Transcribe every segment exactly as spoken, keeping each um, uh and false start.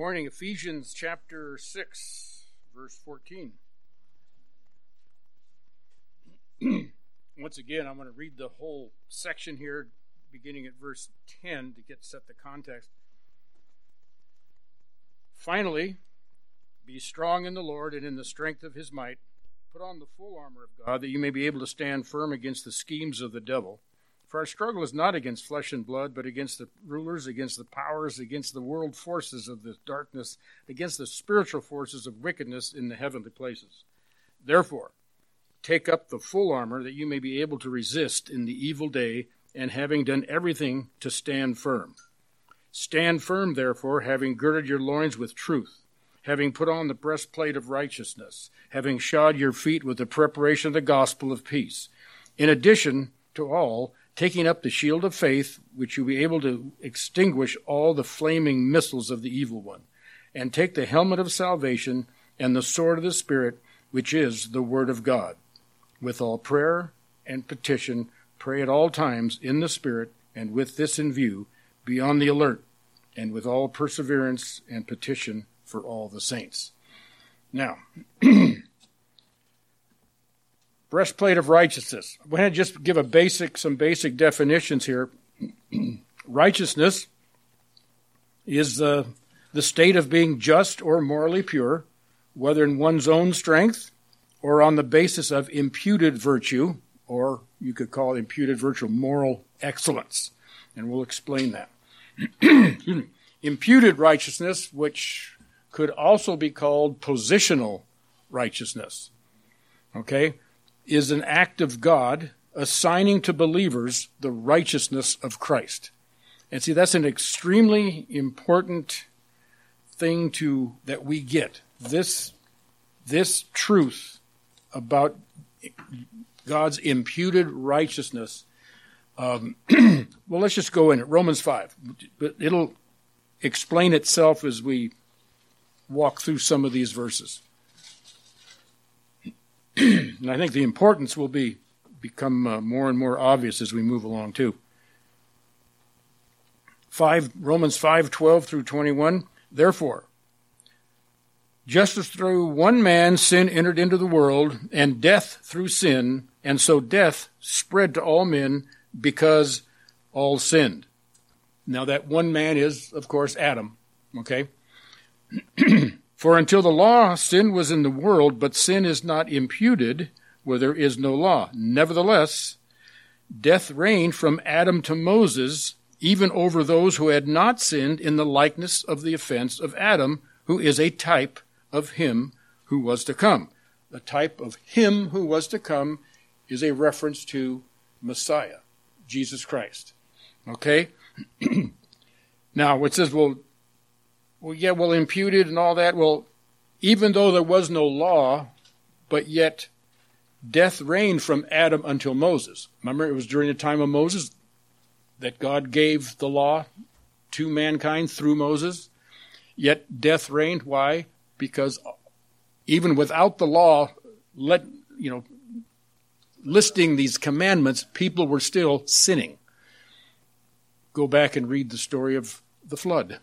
morning, Ephesians chapter six, verse fourteen. Once again, I'm going to read the whole section here, beginning at verse ten, to get set the context. Finally, be strong in the Lord and in the strength of his might. Put on the full armor of God, that you may be able to stand firm against the schemes of the devil. For our struggle is not against flesh and blood, but against the rulers, against the powers, against the world forces of this darkness, against the spiritual forces of wickedness in the heavenly places. Therefore, take up the full armor, that you may be able to resist in the evil day, and having done everything, to stand firm. Stand firm, therefore, having girded your loins with truth, having put on the breastplate of righteousness, having shod your feet with the preparation of the gospel of peace. In addition to all, taking up the shield of faith, which you'll be able to extinguish all the flaming missiles of the evil one, and take the helmet of salvation and the sword of the Spirit, which is the word of God. With all prayer and petition, pray at all times in the Spirit, and with this in view, be on the alert, and with all perseverance and petition for all the saints. Now, breastplate of righteousness. I'm going to just give a basic, some basic definitions here. Righteousness is uh, the state of being just or morally pure, whether in one's own strength or on the basis of imputed virtue, or you could call imputed virtue moral excellence. And we'll explain that. Imputed righteousness, which could also be called positional righteousness. Okay? Is an act of God assigning to believers the righteousness of Christ. And see, that's an extremely important thing to that we get. This, this truth about God's imputed righteousness. Um, well, let's just go in it. Romans five. But it'll explain itself as we walk through some of these verses. And I think the importance will be become uh, more and more obvious as we move along too. Five, Romans five, twelve through twenty-one. Therefore, just as through one man sin entered into the world, and death through sin, and so death spread to all men because all sinned. Now that one man is, of course, Adam. Okay? For until the law, sin was in the world, but sin is not imputed where there is no law. Nevertheless, death reigned from Adam to Moses, even over those who had not sinned in the likeness of the offense of Adam, who is a type of him who was to come. The type of him who was to come is a reference to Messiah, Jesus Christ. Okay? Now, it says, well, Well, yeah, well, imputed and all that. Well, even though there was no law, but yet death reigned from Adam until Moses. Remember, it was during the time of Moses that God gave the law to mankind through Moses. Yet death reigned. Why? Because even without the law, let you know, listing these commandments, people were still sinning. Go back and read the story of the flood.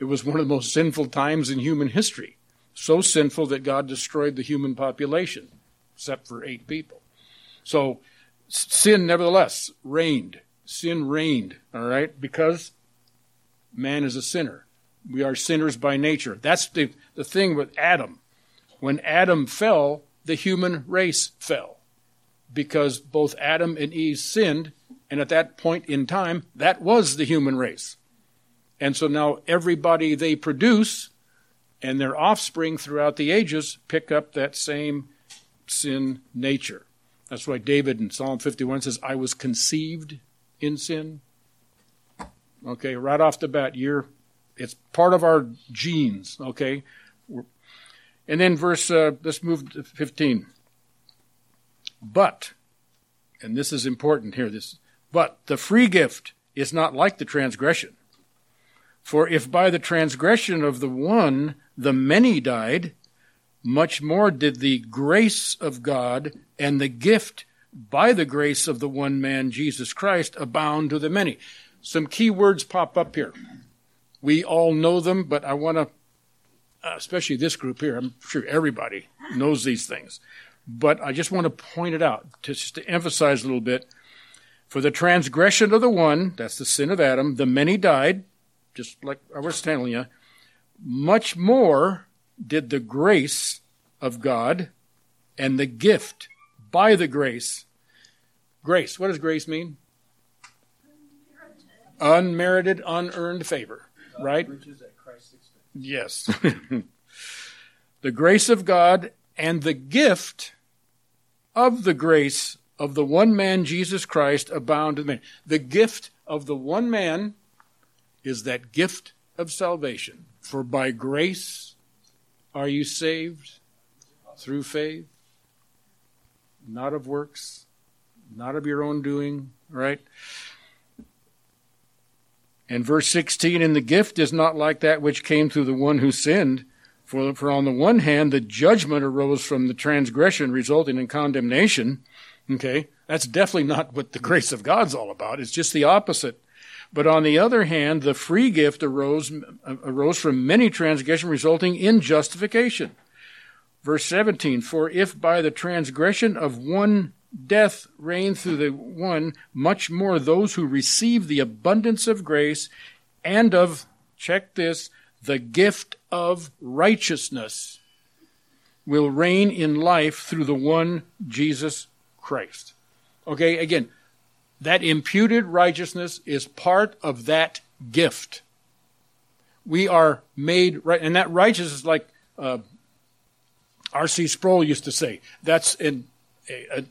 It was one of the most sinful times in human history. So sinful that God destroyed the human population, except for eight people. So sin, nevertheless, reigned. Sin reigned, all right, because man is a sinner. We are sinners by nature. That's the, the thing with Adam. When Adam fell, the human race fell, because both Adam and Eve sinned, and at that point in time, that was the human race. And so now everybody they produce and their offspring throughout the ages pick up that same sin nature. That's why David in Psalm fifty-one says, I was conceived in sin. Okay, right off the bat, you're, it's part of our genes, okay? And then verse, uh, let's move to fifteen. But, and this is important here, this, but the free gift is not like the transgression. For if by the transgression of the one the many died, much more did the grace of God and the gift by the grace of the one man, Jesus Christ, abound to the many. Some key words pop up here. We all know them, but I want to, especially this group here, I'm sure everybody knows these things. But I just want to point it out, just to emphasize a little bit. For the transgression of the one, that's the sin of Adam, the many died, just like I was telling you, much more did the grace of God and the gift by the grace. Grace, what does grace mean? Unmerited, unearned favor, right? Yes. The grace of God and the gift of the grace of the one man, Jesus Christ, abound in many. The gift of the one man is that gift of salvation. For by grace are you saved through faith, not of works, not of your own doing, right? And verse sixteen, and the gift is not like that which came through the one who sinned. For, for on the one hand, the judgment arose from the transgression resulting in condemnation. Okay, that's definitely not what the grace of God's all about. It's just the opposite. But on the other hand, the free gift arose, arose from many transgressions resulting in justification. Verse seventeen, for if by the transgression of one death reigned through the one, much more those who receive the abundance of grace and of, check this, the gift of righteousness will reign in life through the one Jesus Christ. Okay, again, that imputed righteousness is part of that gift. We are made right, and that righteousness is like uh, R C Sproul used to say, that's in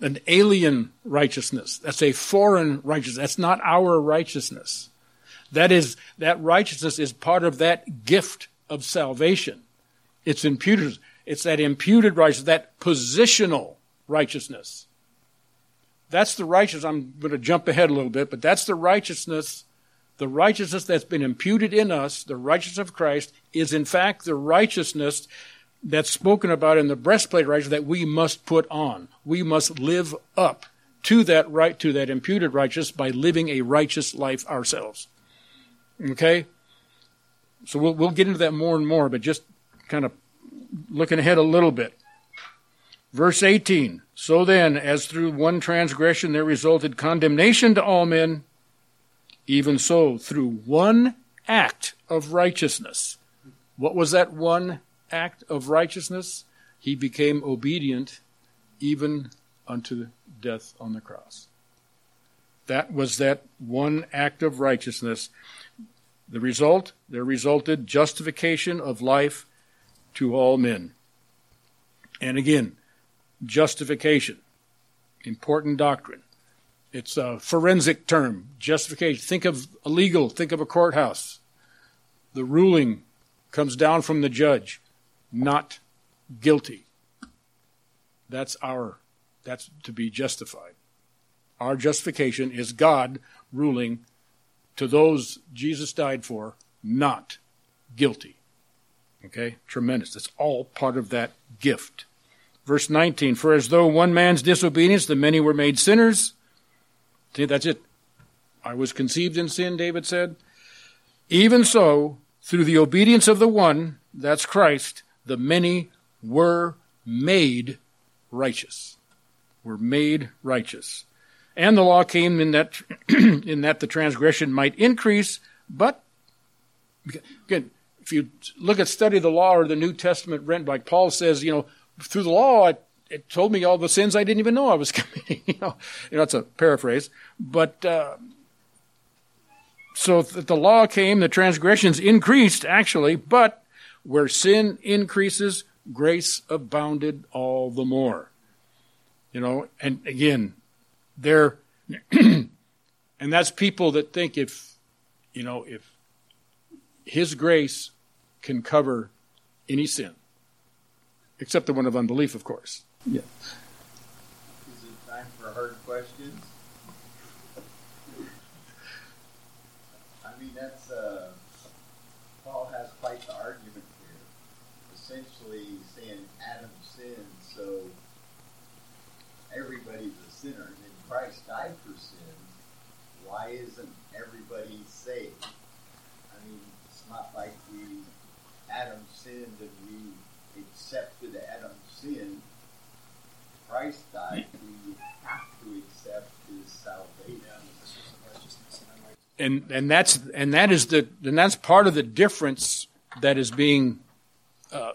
an alien righteousness. That's a foreign righteousness. That's not our righteousness. That is, that righteousness is part of that gift of salvation. It's imputed. It's that imputed righteousness, that positional righteousness. That's the righteousness. I'm going to jump ahead a little bit, but that's the righteousness. The righteousness that's been imputed in us, the righteousness of Christ, is in fact the righteousness that's spoken about in the breastplate of righteousness that we must put on. We must live up to that right, to that imputed righteousness by living a righteous life ourselves. Okay? So we'll, we'll get into that more and more, but just kind of looking ahead a little bit. Verse eighteen, so then, as through one transgression there resulted condemnation to all men, even so, through one act of righteousness. What was that one act of righteousness? He became obedient even unto death on the cross. That was that one act of righteousness. The result, there resulted justification of life to all men. And again, justification, important doctrine. It's a forensic term, justification. Think of a legal, think of a courthouse. The ruling comes down from the judge, not guilty. That's our, that's to be justified. Our justification is God ruling to those Jesus died for, not guilty. Okay, tremendous. That's all part of that gift. Verse nineteen, for as though one man's disobedience, the many were made sinners. See, that's it. I was conceived in sin, David said. Even so, through the obedience of the one, that's Christ, the many were made righteous. Were made righteous. And the law came in that in that the transgression might increase, but, again, if you look at study the law or the New Testament written, like Paul says, you know, through the law, it, it told me all the sins I didn't even know I was committing. You know, you know that's a paraphrase. But uh, so that the law came, the transgressions increased, actually. But where sin increases, grace abounded all the more. You know, and again, there, and that's people that think if, you know, if His grace can cover any sin. Except the one of unbelief, of course. Yeah. Is it time for hard questions? I mean, that's, uh, Paul has quite the argument here. Essentially saying Adam sinned, so everybody's a sinner. And then Christ died for sin. Why isn't everybody saved? I mean, not like we Adam sinned and we accepted Adam's sin. Christ died, we have to accept his salvation. And and that's and that is the and that's part of the difference that is being uh,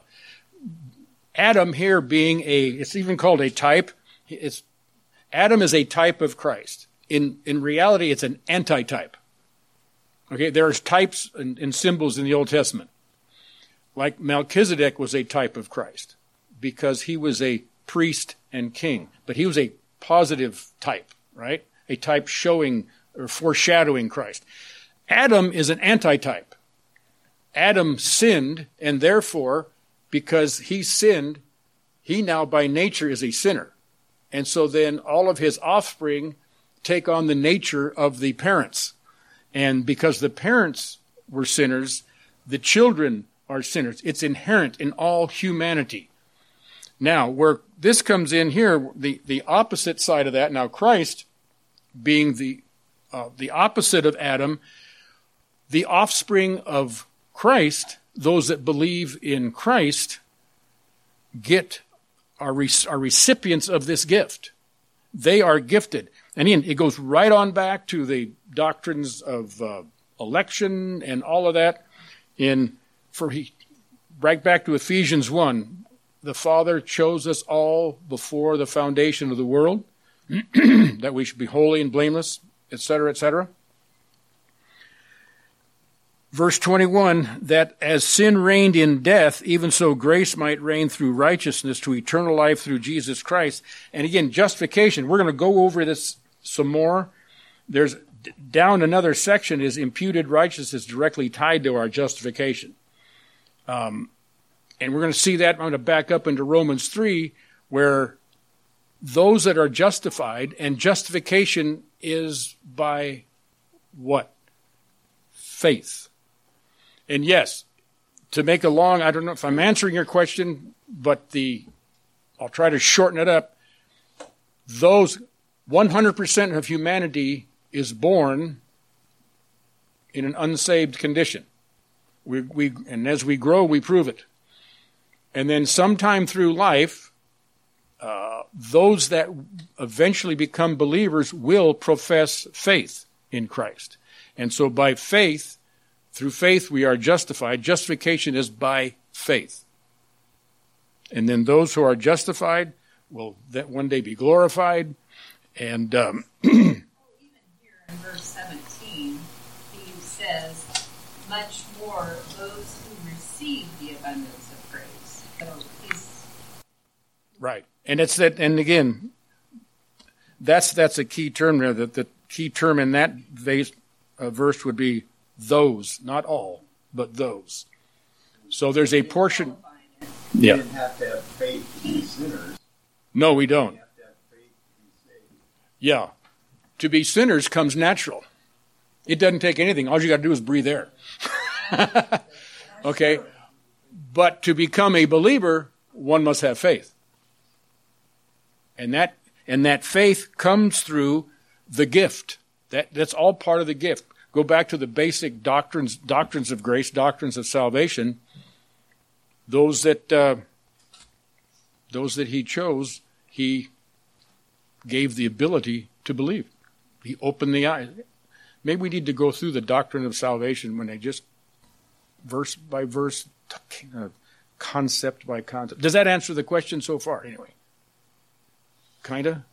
Adam here being a it's even called a type. It's Adam is a type of Christ. In in reality, it's an anti-type. Okay, there's types and, and symbols in the Old Testament. Like Melchizedek was a type of Christ because he was a priest and king, but he was a positive type, right? A type showing or foreshadowing Christ. Adam is an anti-type. Adam sinned, and therefore, because he sinned, he now by nature is a sinner. And so then all of his offspring take on the nature of the parents. And because the parents were sinners, the children are sinners. It's inherent in all humanity. Now, where this comes in here, the, the opposite side of that, now Christ being the uh, the opposite of Adam, the offspring of Christ, those that believe in Christ, get are, re- are recipients of this gift. They are gifted. And again, it goes right on back to the doctrines of uh, election and all of that. In for he, right back to Ephesians one, the Father chose us all before the foundation of the world, that we should be holy and blameless, et cetera, et cetera. Verse twenty-one, that as sin reigned in death, even so grace might reign through righteousness to eternal life through Jesus Christ. And again, justification. We're going to go over this some more. There's down another section is imputed righteousness directly tied to our justification. Um, and we're going to see that. I'm going to back up into Romans three, where those that are justified, and justification is by what? Faith. And yes, to make a long, I don't know if I'm answering your question, but the I'll try to shorten it up. Those one hundred percent of humanity is born in an unsaved condition. We we and as we grow, we prove it. And then sometime through life, uh, those that eventually become believers will profess faith in Christ. And so by faith, through faith, we are justified. Justification is by faith. And then those who are justified will that one day be glorified. And um, well, even here in verse seventeen, he says, much more those who receive the abundance of grace. So he's... Right. And it's that, and again, that's that's a key term there. That the key term in that vase, uh, verse would be those, not all, but those. So there's a portion. We yeah. didn't have to have faith to be sinners. No, we don't. We have to have faith to be saved. Yeah. To be sinners comes natural. It doesn't take anything. All you got to do is breathe air. Okay? But to become a believer, one must have faith. And that and that faith comes through the gift. That that's all part of the gift. Go back to the basic doctrines, doctrines of grace, doctrines of salvation. Those that uh, those that he chose, he gave the ability to believe. He opened the eyes. Maybe we need to go through the doctrine of salvation when they just verse by verse, concept by concept. Does that answer the question so far? Anyway, kinda.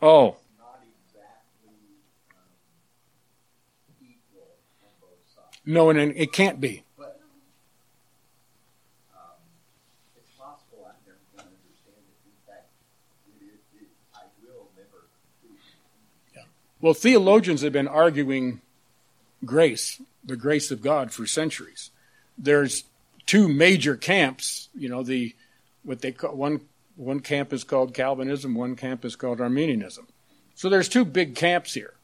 Oh. It's not exactly um, equal on both sides. No, and it can't be. But um, it's possible I'm never going to understand it. In fact, it, it, it, I will never do it. Yeah. Well, theologians have been arguing grace, the grace of God, for centuries. There's two major camps. You know, the what they call one. One camp is called Calvinism, one camp is called Arminianism. So there's two big camps here.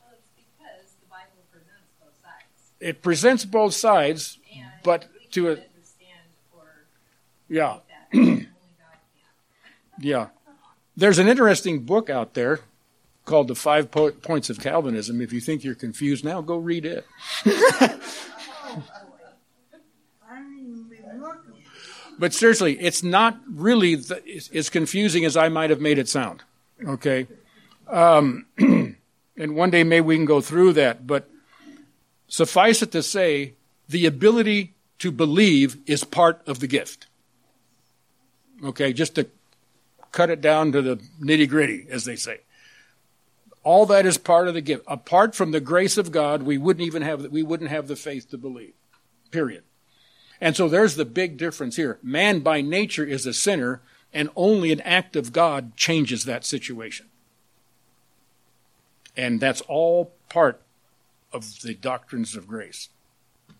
Well, it's because the Bible presents both sides. It presents both sides, and but we to a, understand or yeah, that, only God can. Yeah. There's an interesting book out there called The Five po- Points of Calvinism. If you think you're confused now, go read it. But seriously, it's not really the, it's, as confusing as I might have made it sound, okay? Um, and one day maybe we can go through that, but suffice it to say, the ability to believe is part of the gift. Okay, just to cut it down to the nitty-gritty, as they say. All that is part of the gift. Apart from the grace of God, we wouldn't even have we wouldn't have the faith to believe, period. And so there's the big difference here. Man by nature is a sinner, and only an act of God changes that situation. And that's all part of the doctrines of grace,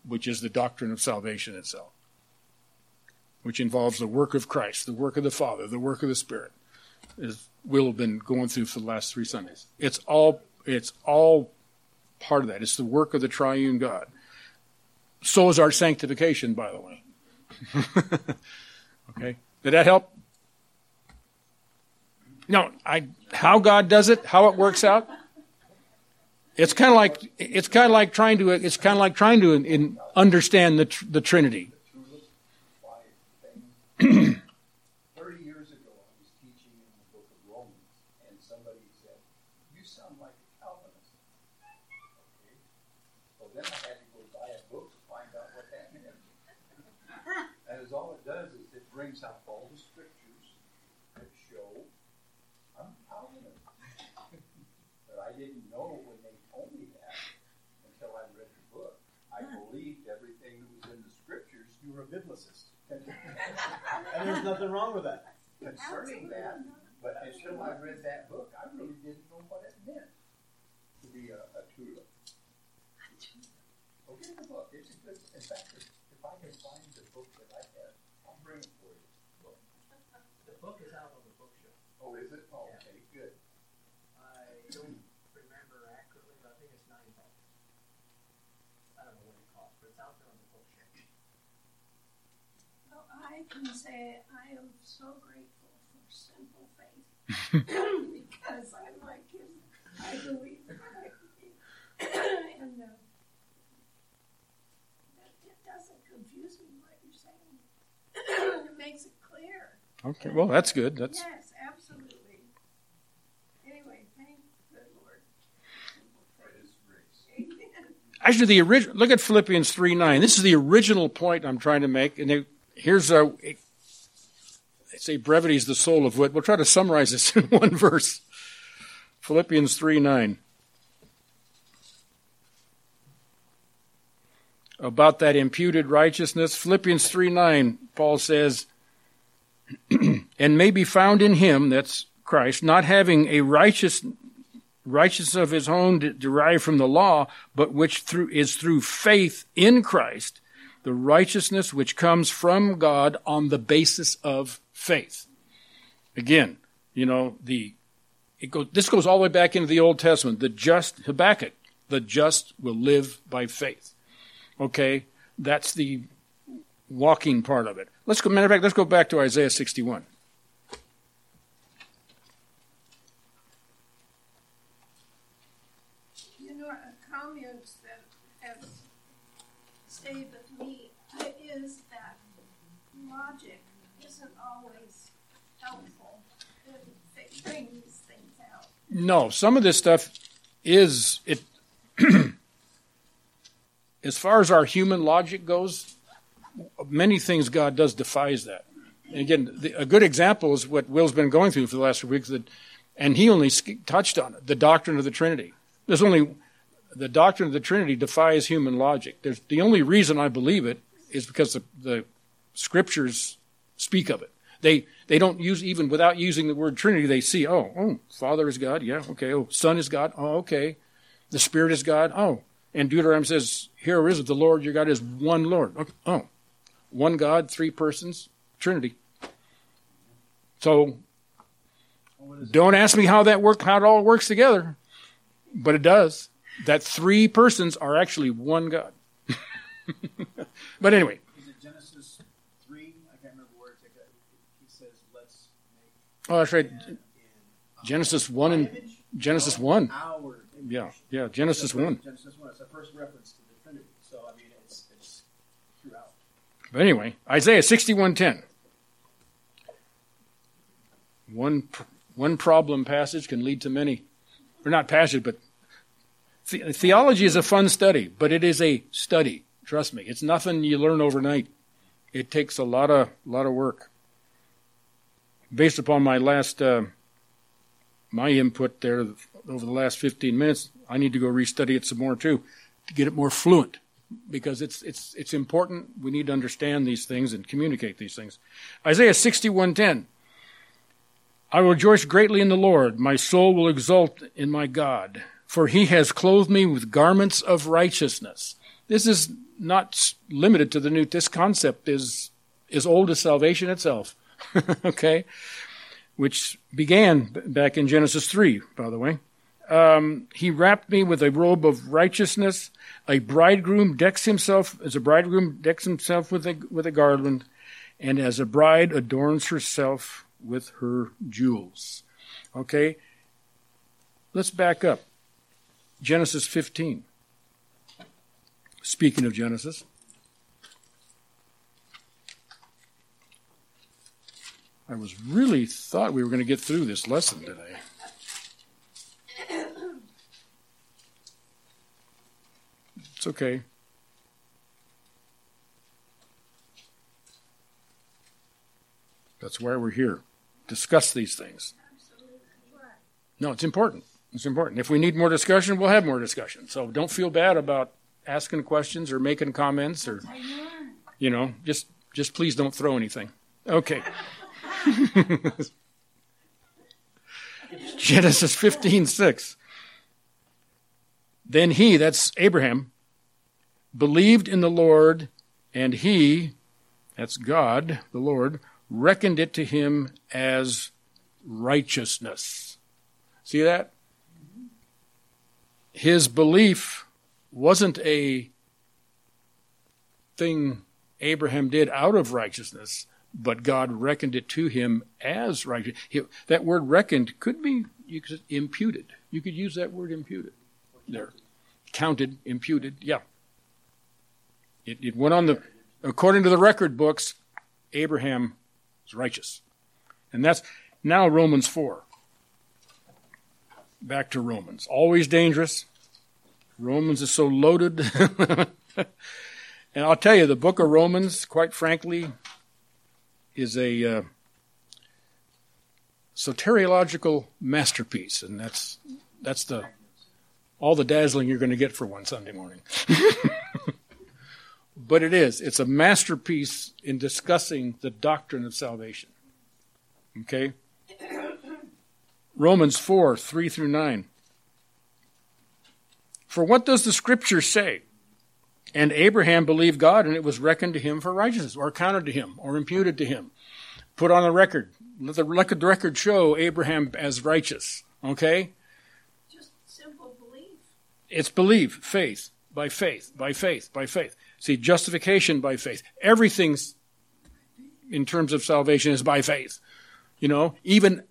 which is the doctrine of salvation itself, which involves the work of Christ, the work of the Father, the work of the Spirit, as we'll have been going through for the last three Sundays. It's all, it's all part of that. It's the work of the triune God. So is our sanctification, by the way. Okay, did that help? No, I. How God does it, how it works out. It's kind of like it's kind of like trying to it's kind of like trying to in, in understand the tr- the Trinity. Thirty years ago, I was teaching in the book of Romans, and somebody said, "You sound like a Calvinist." Okay, well then I had to go buy a book to find out what that meant. And as all it does is it brings out all the scriptures that show I'm Calvinist, but I didn't know when they told me that until I read the book. I believed everything that was in the scriptures. You were a biblicist. And there's nothing wrong with that. Concerning that, but until I read that book, I really didn't know what it meant to be a, a tulip. Okay, the book. It's a good. In fact, if I can find the book that I have, I'll bring it for you. Look. The book is out on the bookshelf. Oh, is it? Oh, yeah. Okay, good. I don't remember accurately, but I think it's nine bucks. I don't know what it costs, but it's out there on the bookshelf. I can say I am so grateful for simple faith because I'm like him. I believe I believe. And uh, it doesn't confuse me what you're saying. It makes it clear. Okay, well, that's good. That's yes, absolutely. Anyway, thank the Lord. Actually, the original. Look at Philippians three nine. This is the original point I'm trying to make, and they. Here's a, they say brevity is the soul of wit. We'll try to summarize this in one verse. Philippians three nine. About that imputed righteousness. Philippians three nine, Paul says, and may be found in him, that's Christ, not having a righteous, righteousness of his own derived from the law, but which through is through faith in Christ, the righteousness which comes from God on the basis of faith. Again, you know, the it goes, this goes all the way back into the Old Testament. The just, Habakkuk, the just will live by faith. Okay, that's the walking part of it. Let's go, matter of fact, let's go back to Isaiah sixty-one. You know, a comment that has stayed with me is that logic isn't always helpful. It brings things out. No, some of this stuff is it. As far as our human logic goes, many things God does defies that. And again, the, a good example is what Will's been going through for the last few weeks, that, and he only sk- touched on it, the doctrine of the Trinity. There's only. The doctrine of the Trinity defies human logic. There's, the only reason I believe it is because the, the scriptures speak of it. They they don't use, even without using the word Trinity, they see, oh, oh, Father is God, yeah, okay. Oh, Son is God, oh, okay. The Spirit is God, oh. And Deuteronomy says, here is the Lord your God is one Lord. Okay. Oh, one God, three persons, Trinity. So don't ask me how that work, how it all works together, but it does. That three persons are actually one God. But anyway. Is it Genesis three? I can't remember where it's at. He says, let's make. Oh, that's right. In, in, Genesis one and Genesis one. Our yeah, yeah, Genesis one. Genesis one. It's the first reference to the Trinity. So, I mean, it's, it's throughout. But anyway, Isaiah sixty-one ten. One, one problem passage can lead to many. Or not passage, but the, theology is a fun study, but it is a study. Trust me. It's nothing you learn overnight. It takes a lot of, lot of work. Based upon my last... Uh, my input there over the last fifteen minutes, I need to go restudy it some more too to get it more fluent, because it's it's it's important. We need to understand these things and communicate these things. Isaiah sixty-one ten. I will rejoice greatly in the Lord. My soul will exult in my God, for he has clothed me with garments of righteousness. This is not limited to the New. This concept is is old as salvation itself. Okay? Which began back in Genesis three, by the way. Um, he wrapped me with a robe of righteousness. A bridegroom decks himself, as a bridegroom decks himself with a, with a garland, and as a bride adorns herself with her jewels. Okay? Let's back up. Genesis fifteen. Speaking of Genesis. I was really thought we were going to get through this lesson today. It's okay. That's why we're here. Discuss these things. No, it's important. It's important. If we need more discussion, we'll have more discussion. So don't feel bad about asking questions or making comments or, you know, just just please don't throw anything. Okay. Genesis fifteen six. Then he, that's Abraham, believed in the Lord, and he, that's God, the Lord, reckoned it to him as righteousness. See that? His belief wasn't a thing Abraham did out of righteousness, but God reckoned it to him as righteous. That word reckoned could be you could, imputed. You could use that word imputed. There. Counted, imputed, yeah. It, it went on the, according to the record books, Abraham was righteous. And that's now Romans four. Back to Romans. Always dangerous. Romans is so loaded. And I'll tell you, the book of Romans, quite frankly, is a uh, soteriological masterpiece, and that's that's the all the dazzling you're going to get for one Sunday morning. But it is. It's a masterpiece in discussing the doctrine of salvation. Okay? Romans four, three through nine. For what does the Scripture say? And Abraham believed God, and it was reckoned to him for righteousness, or counted to him, or imputed to him. Put on the record. Let the record show Abraham as righteous. Okay? Just simple belief. It's belief, faith, by faith, by faith, by faith. See, justification by faith. Everything's, in terms of salvation, is by faith. You know, even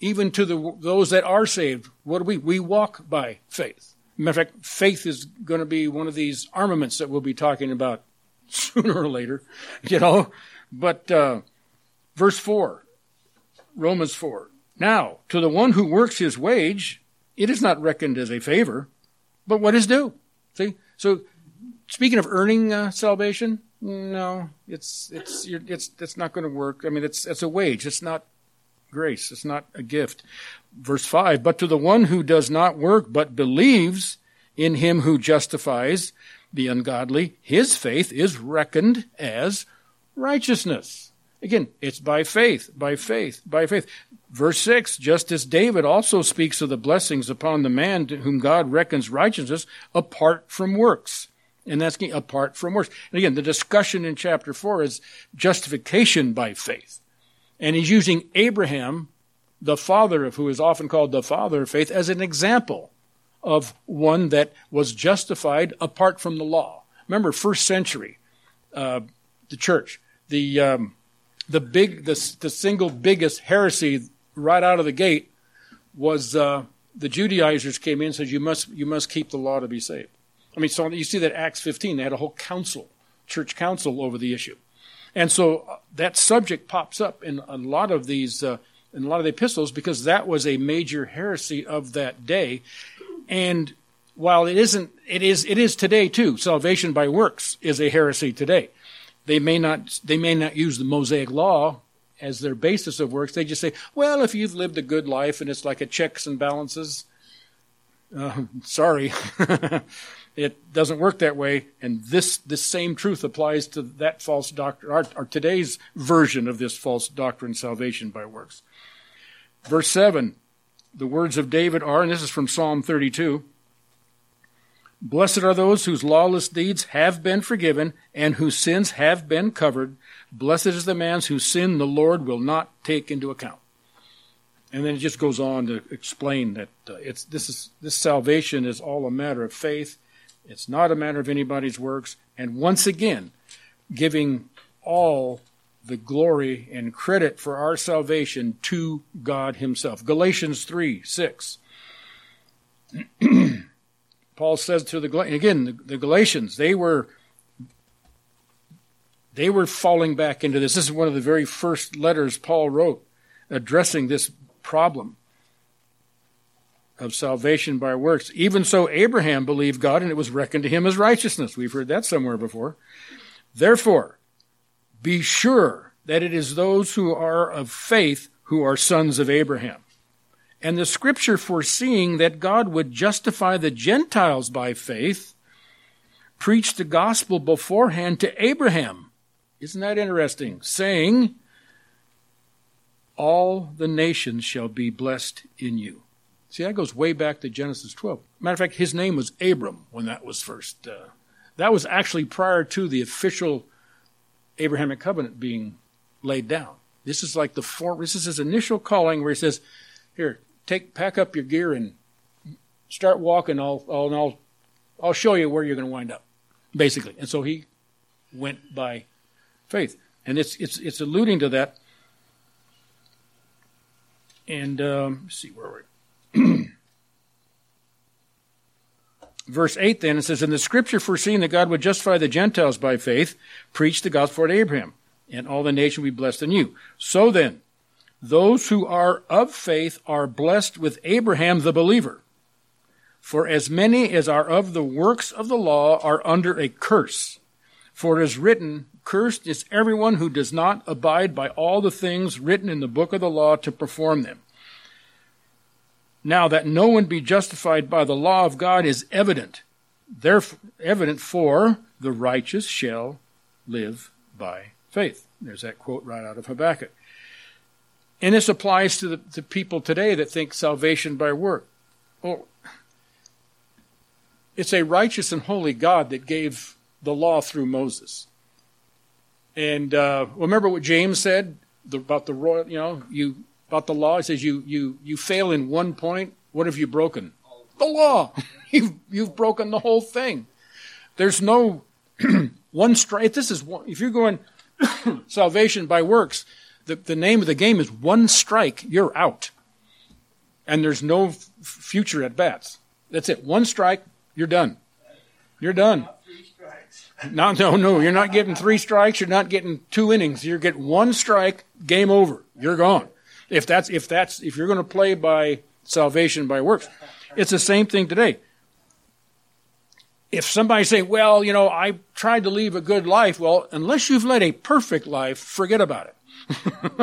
even to the those that are saved, what do we? We walk by faith. Matter of fact, faith is going to be one of these armaments that we'll be talking about sooner or later, you know. But uh, verse four, Romans four. Now, to the one who works his wage, it is not reckoned as a favor, but what is due. See? So, speaking of earning uh, salvation, no, it's it's you're, it's it's not going to work. I mean, it's it's a wage. It's not grace. It's not a gift. Verse five, but to the one who does not work but believes in him who justifies the ungodly, his faith is reckoned as righteousness. Again, it's by faith, by faith, by faith. Verse six, just as David also speaks of the blessings upon the man to whom God reckons righteousness apart from works. And that's apart from works. And again, the discussion in chapter four is justification by faith. And he's using Abraham, the father of who is often called the father of faith, as an example of one that was justified apart from the law. Remember, first century, uh, the church, the um, the big, the the single biggest heresy right out of the gate was uh, the Judaizers came in and said, you must, you must keep the law to be saved. I mean, so you see that Acts fifteen, they had a whole council, church council over the issue. And so that subject pops up in a lot of these, uh, in a lot of the epistles, because that was a major heresy of that day. And while it isn't, it is, it is today too. Salvation by works is a heresy today. They may not, they may not use the Mosaic law as their basis of works. They just say, well, if you've lived a good life and it's like a checks and balances, uh, sorry, it doesn't work that way. And this, this same truth applies to that false doctrine, or, or today's version of this false doctrine, salvation by works. Verse seven, the words of David are, and this is from Psalm thirty-two, blessed are those whose lawless deeds have been forgiven and whose sins have been covered. Blessed is the man whose sin the Lord will not take into account. And then it just goes on to explain that uh, it's this is this salvation is all a matter of faith. It's not a matter of anybody's works. And once again, giving all the glory and credit for our salvation to God himself. Galatians three six. Paul says to the Galatians, again, the, the Galatians, they were they were falling back into this. This is one of the very first letters Paul wrote addressing this problem of salvation by works. Even so, Abraham believed God, and it was reckoned to him as righteousness. We've heard that somewhere before. Therefore, be sure that it is those who are of faith who are sons of Abraham. And the scripture, foreseeing that God would justify the Gentiles by faith, preached the gospel beforehand to Abraham. Isn't that interesting? Saying, all the nations shall be blessed in you. See, that goes way back to Genesis twelve. Matter of fact, his name was Abram when that was first. Uh, that was actually prior to the official Abrahamic covenant being laid down. This is like the form, this is his initial calling where he says, here, take, pack up your gear and start walking. I'll, I'll, I'll, I'll show you where you're going to wind up, basically. And so he went by faith, and it's it's it's alluding to that. And um, let's see where we're. Verse eight. Then it says, "In the Scripture, foreseeing that God would justify the Gentiles by faith, preached the gospel to Abraham, and all the nation will be blessed in you." So then, those who are of faith are blessed with Abraham the believer. For as many as are of the works of the law are under a curse. For it is written, cursed is everyone who does not abide by all the things written in the book of the law to perform them. Now that no one be justified by the law of God is evident. Therefore, evident for the righteous shall live by faith. There's that quote right out of Habakkuk. And this applies to the to people today that think salvation by work. Well, it's a righteous and holy God that gave the law through Moses. And uh, remember what James said about the royal, you know, you about the law. He says you you you fail in one point. What have you broken? The law. you've you've broken the whole thing. There's no one strike. This is one. If you're going salvation by works. The, the name of the game is one strike, you're out. And there's no f- future at bats. That's it. One strike, you're done. You're done. Not three strikes. No, no, no. You're not getting three strikes. You're not getting two innings. You're getting one strike, game over. You're gone. If that's, if that's, if you're going to play by salvation by works, it's the same thing today. If somebody say, well, you know, I tried to live a good life. Well, unless you've led a perfect life, forget about it.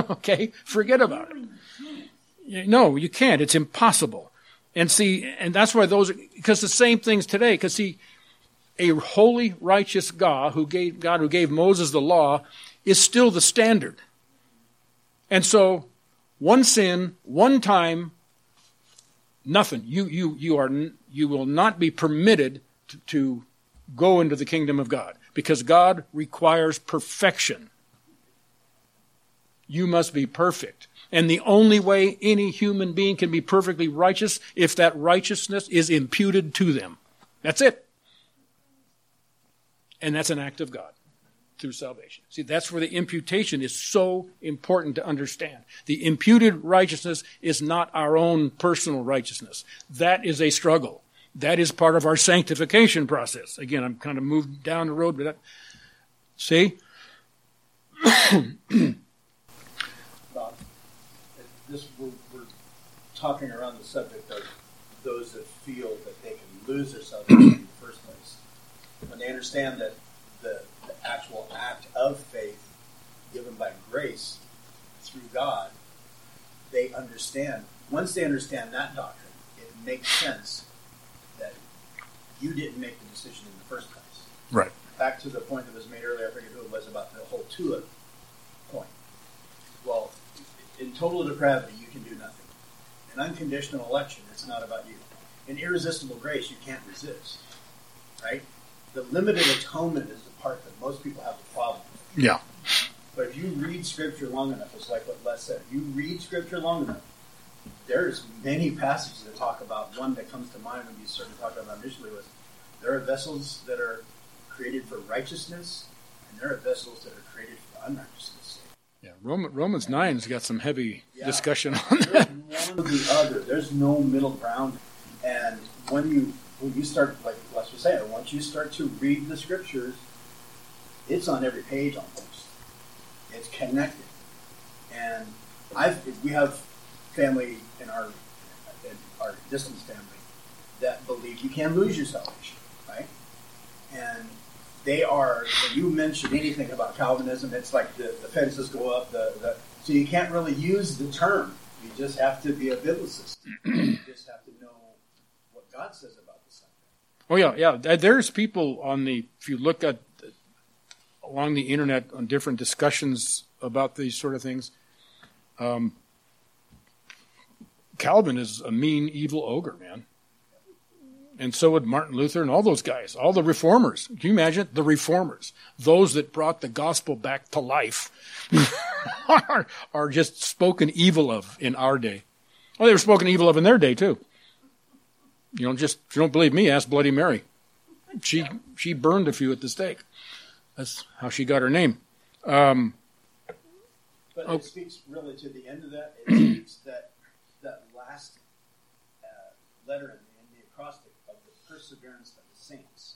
Okay, forget about it. No, you can't. It's impossible. And see, and that's why those, because the same things today, because see, a holy, righteous God who gave, God who gave Moses the law is still the standard. And so, one sin, one time, nothing. You, you, you are, you will not be permitted to, to go into the kingdom of God because God requires perfection. You must be perfect. And the only way any human being can be perfectly righteous if that righteousness is imputed to them. That's it. And that's an act of God. through salvation. See, that's where the imputation is so important to understand. The imputed righteousness is not our own personal righteousness. That is a struggle. That is part of our sanctification process. Again, I'm kind of moved down the road with that. See? Bob, this, we're, we're talking around the subject of those that feel that they can lose their salvation in the first place. When they understand that the, the actual act of faith given by grace through God, they understand. Once they understand that doctrine, it makes sense that you didn't make the decision in the first place. Right. Back to the point that was made earlier, I forget who it was, about the whole TULIP point. Well, in total depravity, you can do nothing. An unconditional election, it's not about you. In irresistible grace, you can't resist. Right? The limited atonement is the part that most people have a problem with. Yeah. But if you read Scripture long enough, it's like what Les said. If you read Scripture long enough, there's many passages that talk about. One that comes to mind when you started talking about initially was there are vessels that are created for righteousness, and there are vessels that are created for unrighteousness. Yeah, Roman, Romans nine has got some heavy yeah. discussion on that. There's one or the other. There's no middle ground. And when you when you start, like Les was saying, once you start to read the Scriptures, it's on every page almost. It's connected. And I've we have family in our in our distant family that believe you can lose your salvation, right? And they are, when you mention anything about Calvinism, it's like the, the fences go up. The, the so you can't really use the term. You just have to be a biblicist. You just have to know what God says about this subject. Oh yeah, yeah. There's people on the, if you look at along the internet on different discussions about these sort of things. Um, Calvin is a mean, evil ogre, man. And so would Martin Luther and all those guys, all the reformers. Can you imagine? The reformers, those that brought the gospel back to life, are, are just spoken evil of in our day. Well, they were spoken evil of in their day, too. You know, just if you don't believe me, ask Bloody Mary. She she burned a few at the stake. That's how she got her name. Um, but it oh, speaks really to the end of that. It speaks that that last uh, letter in the, in the acrostic. Perseverance of the saints.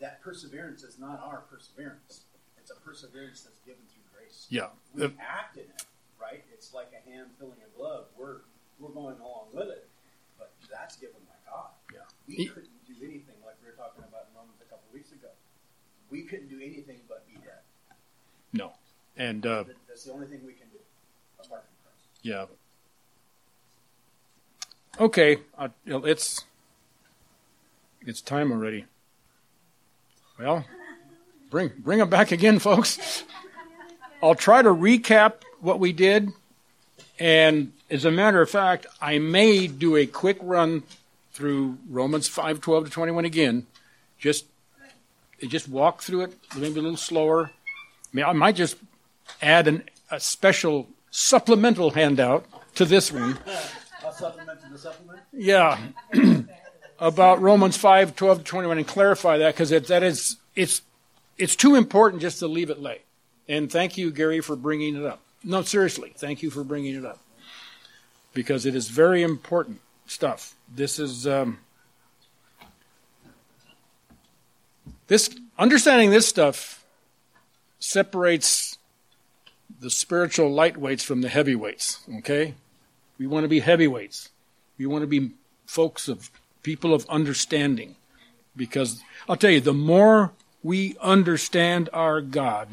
That perseverance is not our perseverance. It's a perseverance that's given through grace. Yeah. We the, act in it, right? It's like a hand filling a glove. We're we're going along with it, but that's given by God. Yeah. We couldn't do anything like we were talking about in Romans a couple of weeks ago. We couldn't do anything but be dead. No. And uh, that's the only thing we can do apart from Christ. Yeah. Okay. Uh, it's It's time already. Well, bring bring them back again, folks. I'll try to recap what we did. And as a matter of fact, I may do a quick run through Romans five, twelve to twenty-one again. Just just walk through it, maybe a little slower. I mean, I might just add an, a special supplemental handout to this one. I'll supplement to the supplement? Yeah. About Romans five, twelve to twenty-one, and clarify that, because it, that is, it's it's too important just to leave it lay. And thank you, Gary, for bringing it up. No, seriously, thank you for bringing it up, because it is very important stuff. This is, um, this understanding this stuff separates the spiritual lightweights from the heavyweights, okay? We want to be heavyweights. We want to be folks of... people of understanding, because I'll tell you, the more we understand our God,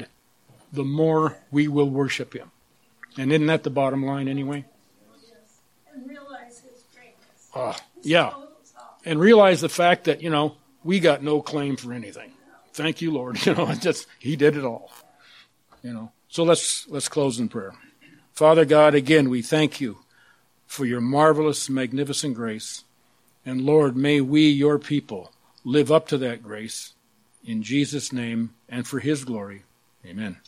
the more we will worship Him. And isn't that the bottom line anyway? Yes. And realize His greatness. Uh, yeah. And realize the fact that, you know, we got no claim for anything. Thank you, Lord. You know, just He did it all. You know. So let's let's close in prayer. Father God, again, we thank you for your marvelous, magnificent grace. And Lord, may we, your people, live up to that grace in Jesus' name and for His glory. Amen.